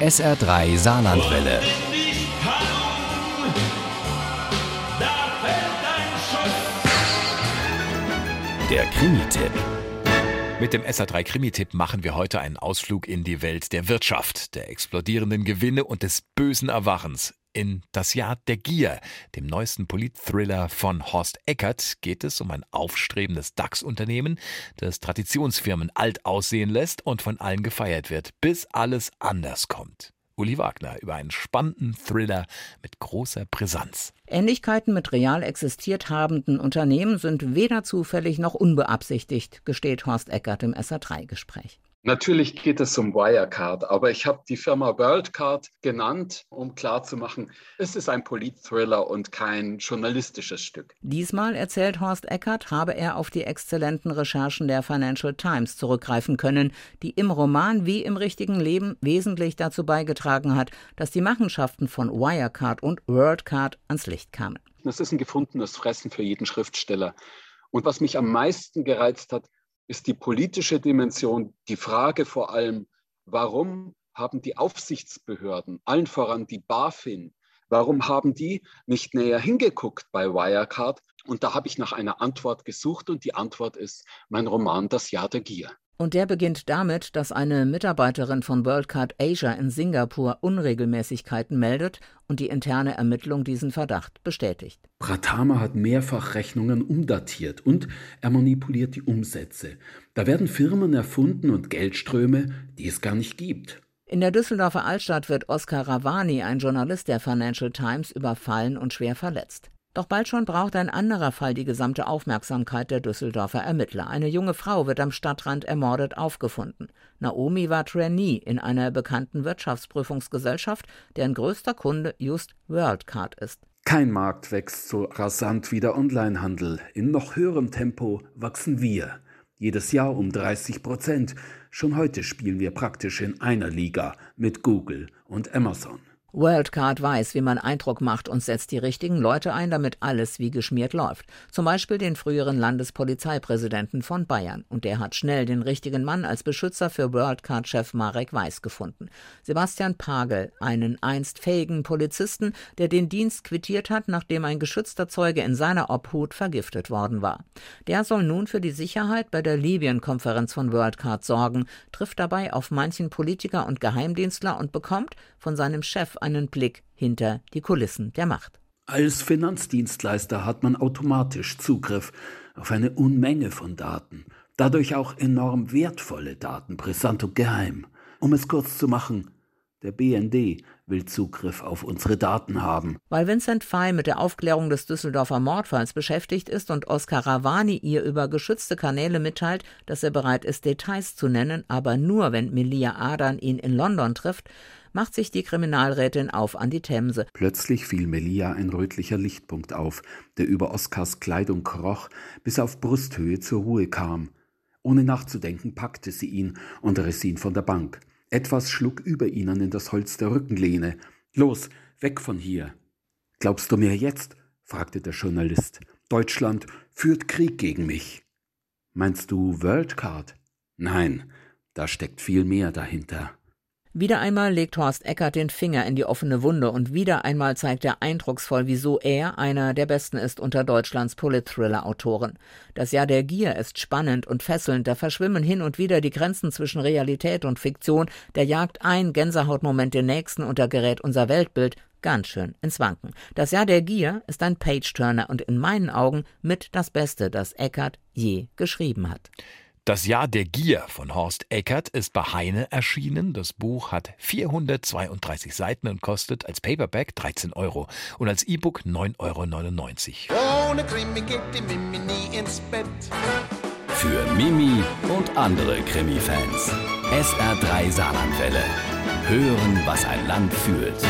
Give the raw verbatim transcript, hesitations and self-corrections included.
S R drei Saarlandwelle. Der Krimi-Tipp. Mit dem S R drei Krimi-Tipp machen wir heute einen Ausflug in die Welt der Wirtschaft, der explodierenden Gewinne und des bösen Erwachens. In Das Jahr der Gier, dem neuesten Politthriller von Horst Eckert, geht es um ein aufstrebendes DAX-Unternehmen, das Traditionsfirmen alt aussehen lässt und von allen gefeiert wird, bis alles anders kommt. Uli Wagner über einen spannenden Thriller mit großer Brisanz. Ähnlichkeiten mit real existiert habenden Unternehmen sind weder zufällig noch unbeabsichtigt, gesteht Horst Eckert im S R drei Gespräch. Natürlich geht es um Wirecard, aber ich habe die Firma WorldCard genannt, um klarzumachen, es ist ein Politthriller und kein journalistisches Stück. Diesmal, erzählt Horst Eckert, habe er auf die exzellenten Recherchen der Financial Times zurückgreifen können, die im Roman wie im richtigen Leben wesentlich dazu beigetragen hat, dass die Machenschaften von Wirecard und WorldCard ans Licht kamen. Das ist ein gefundenes Fressen für jeden Schriftsteller. Und was mich am meisten gereizt hat, ist die politische Dimension, die Frage vor allem, warum haben die Aufsichtsbehörden, allen voran die BaFin, warum haben die nicht näher hingeguckt bei Wirecard? Und da habe ich nach einer Antwort gesucht und die Antwort ist mein Roman Das Jahr der Gier. Und der beginnt damit, dass eine Mitarbeiterin von WorldCard Asia in Singapur Unregelmäßigkeiten meldet und die interne Ermittlung diesen Verdacht bestätigt. Pratama hat mehrfach Rechnungen umdatiert und er manipuliert die Umsätze. Da werden Firmen erfunden und Geldströme, die es gar nicht gibt. In der Düsseldorfer Altstadt wird Oscar Ravani, ein Journalist der Financial Times, überfallen und schwer verletzt. Doch bald schon braucht ein anderer Fall die gesamte Aufmerksamkeit der Düsseldorfer Ermittler. Eine junge Frau wird am Stadtrand ermordet aufgefunden. Naomi war Trainee in einer bekannten Wirtschaftsprüfungsgesellschaft, deren größter Kunde just WorldCard ist. Kein Markt wächst so rasant wie der Onlinehandel. In noch höherem Tempo wachsen wir. Jedes Jahr um dreißig Prozent. Schon heute spielen wir praktisch in einer Liga mit Google und Amazon. WorldCard weiß, wie man Eindruck macht und setzt die richtigen Leute ein, damit alles wie geschmiert läuft. Zum Beispiel den früheren Landespolizeipräsidenten von Bayern. Und der hat schnell den richtigen Mann als Beschützer für WorldCard-Chef Marek Weiß gefunden. Sebastian Pagel, einen einst fähigen Polizisten, der den Dienst quittiert hat, nachdem ein geschützter Zeuge in seiner Obhut vergiftet worden war. Der soll nun für die Sicherheit bei der Libyen-Konferenz von WorldCard sorgen, trifft dabei auf manchen Politiker und Geheimdienstler und bekommt von seinem Chef einen Blick hinter die Kulissen der Macht. Als Finanzdienstleister hat man automatisch Zugriff auf eine Unmenge von Daten, dadurch auch enorm wertvolle Daten, brisant und geheim. Um es kurz zu machen, der B N D will Zugriff auf unsere Daten haben. Weil Vincent Fey mit der Aufklärung des Düsseldorfer Mordfalls beschäftigt ist und Oscar Ravani ihr über geschützte Kanäle mitteilt, dass er bereit ist, Details zu nennen, aber nur, wenn Melia Adan ihn in London trifft, macht sich die Kriminalrätin auf an die Themse. Plötzlich fiel Melia ein rötlicher Lichtpunkt auf, der über Oscars Kleidung kroch, bis er auf Brusthöhe zur Ruhe kam. Ohne nachzudenken packte sie ihn und riss ihn von der Bank. Etwas schlug über ihnen in das Holz der Rückenlehne. »Los, weg von hier!« »Glaubst du mir jetzt?« fragte der Journalist. »Deutschland führt Krieg gegen mich.« »Meinst du WorldCard?« »Nein, da steckt viel mehr dahinter.« Wieder einmal legt Horst Eckert den Finger in die offene Wunde und wieder einmal zeigt er eindrucksvoll, wieso er einer der Besten ist unter Deutschlands Politthriller-Autoren. Das Jahr der Gier ist spannend und fesselnd, da verschwimmen hin und wieder die Grenzen zwischen Realität und Fiktion, da jagt ein Gänsehautmoment den nächsten und da gerät unser Weltbild ganz schön ins Wanken. Das Jahr der Gier ist ein Page-Turner und in meinen Augen mit das Beste, das Eckert je geschrieben hat. Das Jahr der Gier von Horst Eckert ist bei Heine erschienen. Das Buch hat vierhundertzweiunddreißig Seiten und kostet als Paperback dreizehn Euro und als E-Book neun Euro neunundneunzig. Ohne Krimi geht die Mimi nie ins Bett. Für Mimi und andere Krimi-Fans. S R drei Saarlandwelle. Hören, was ein Land fühlt.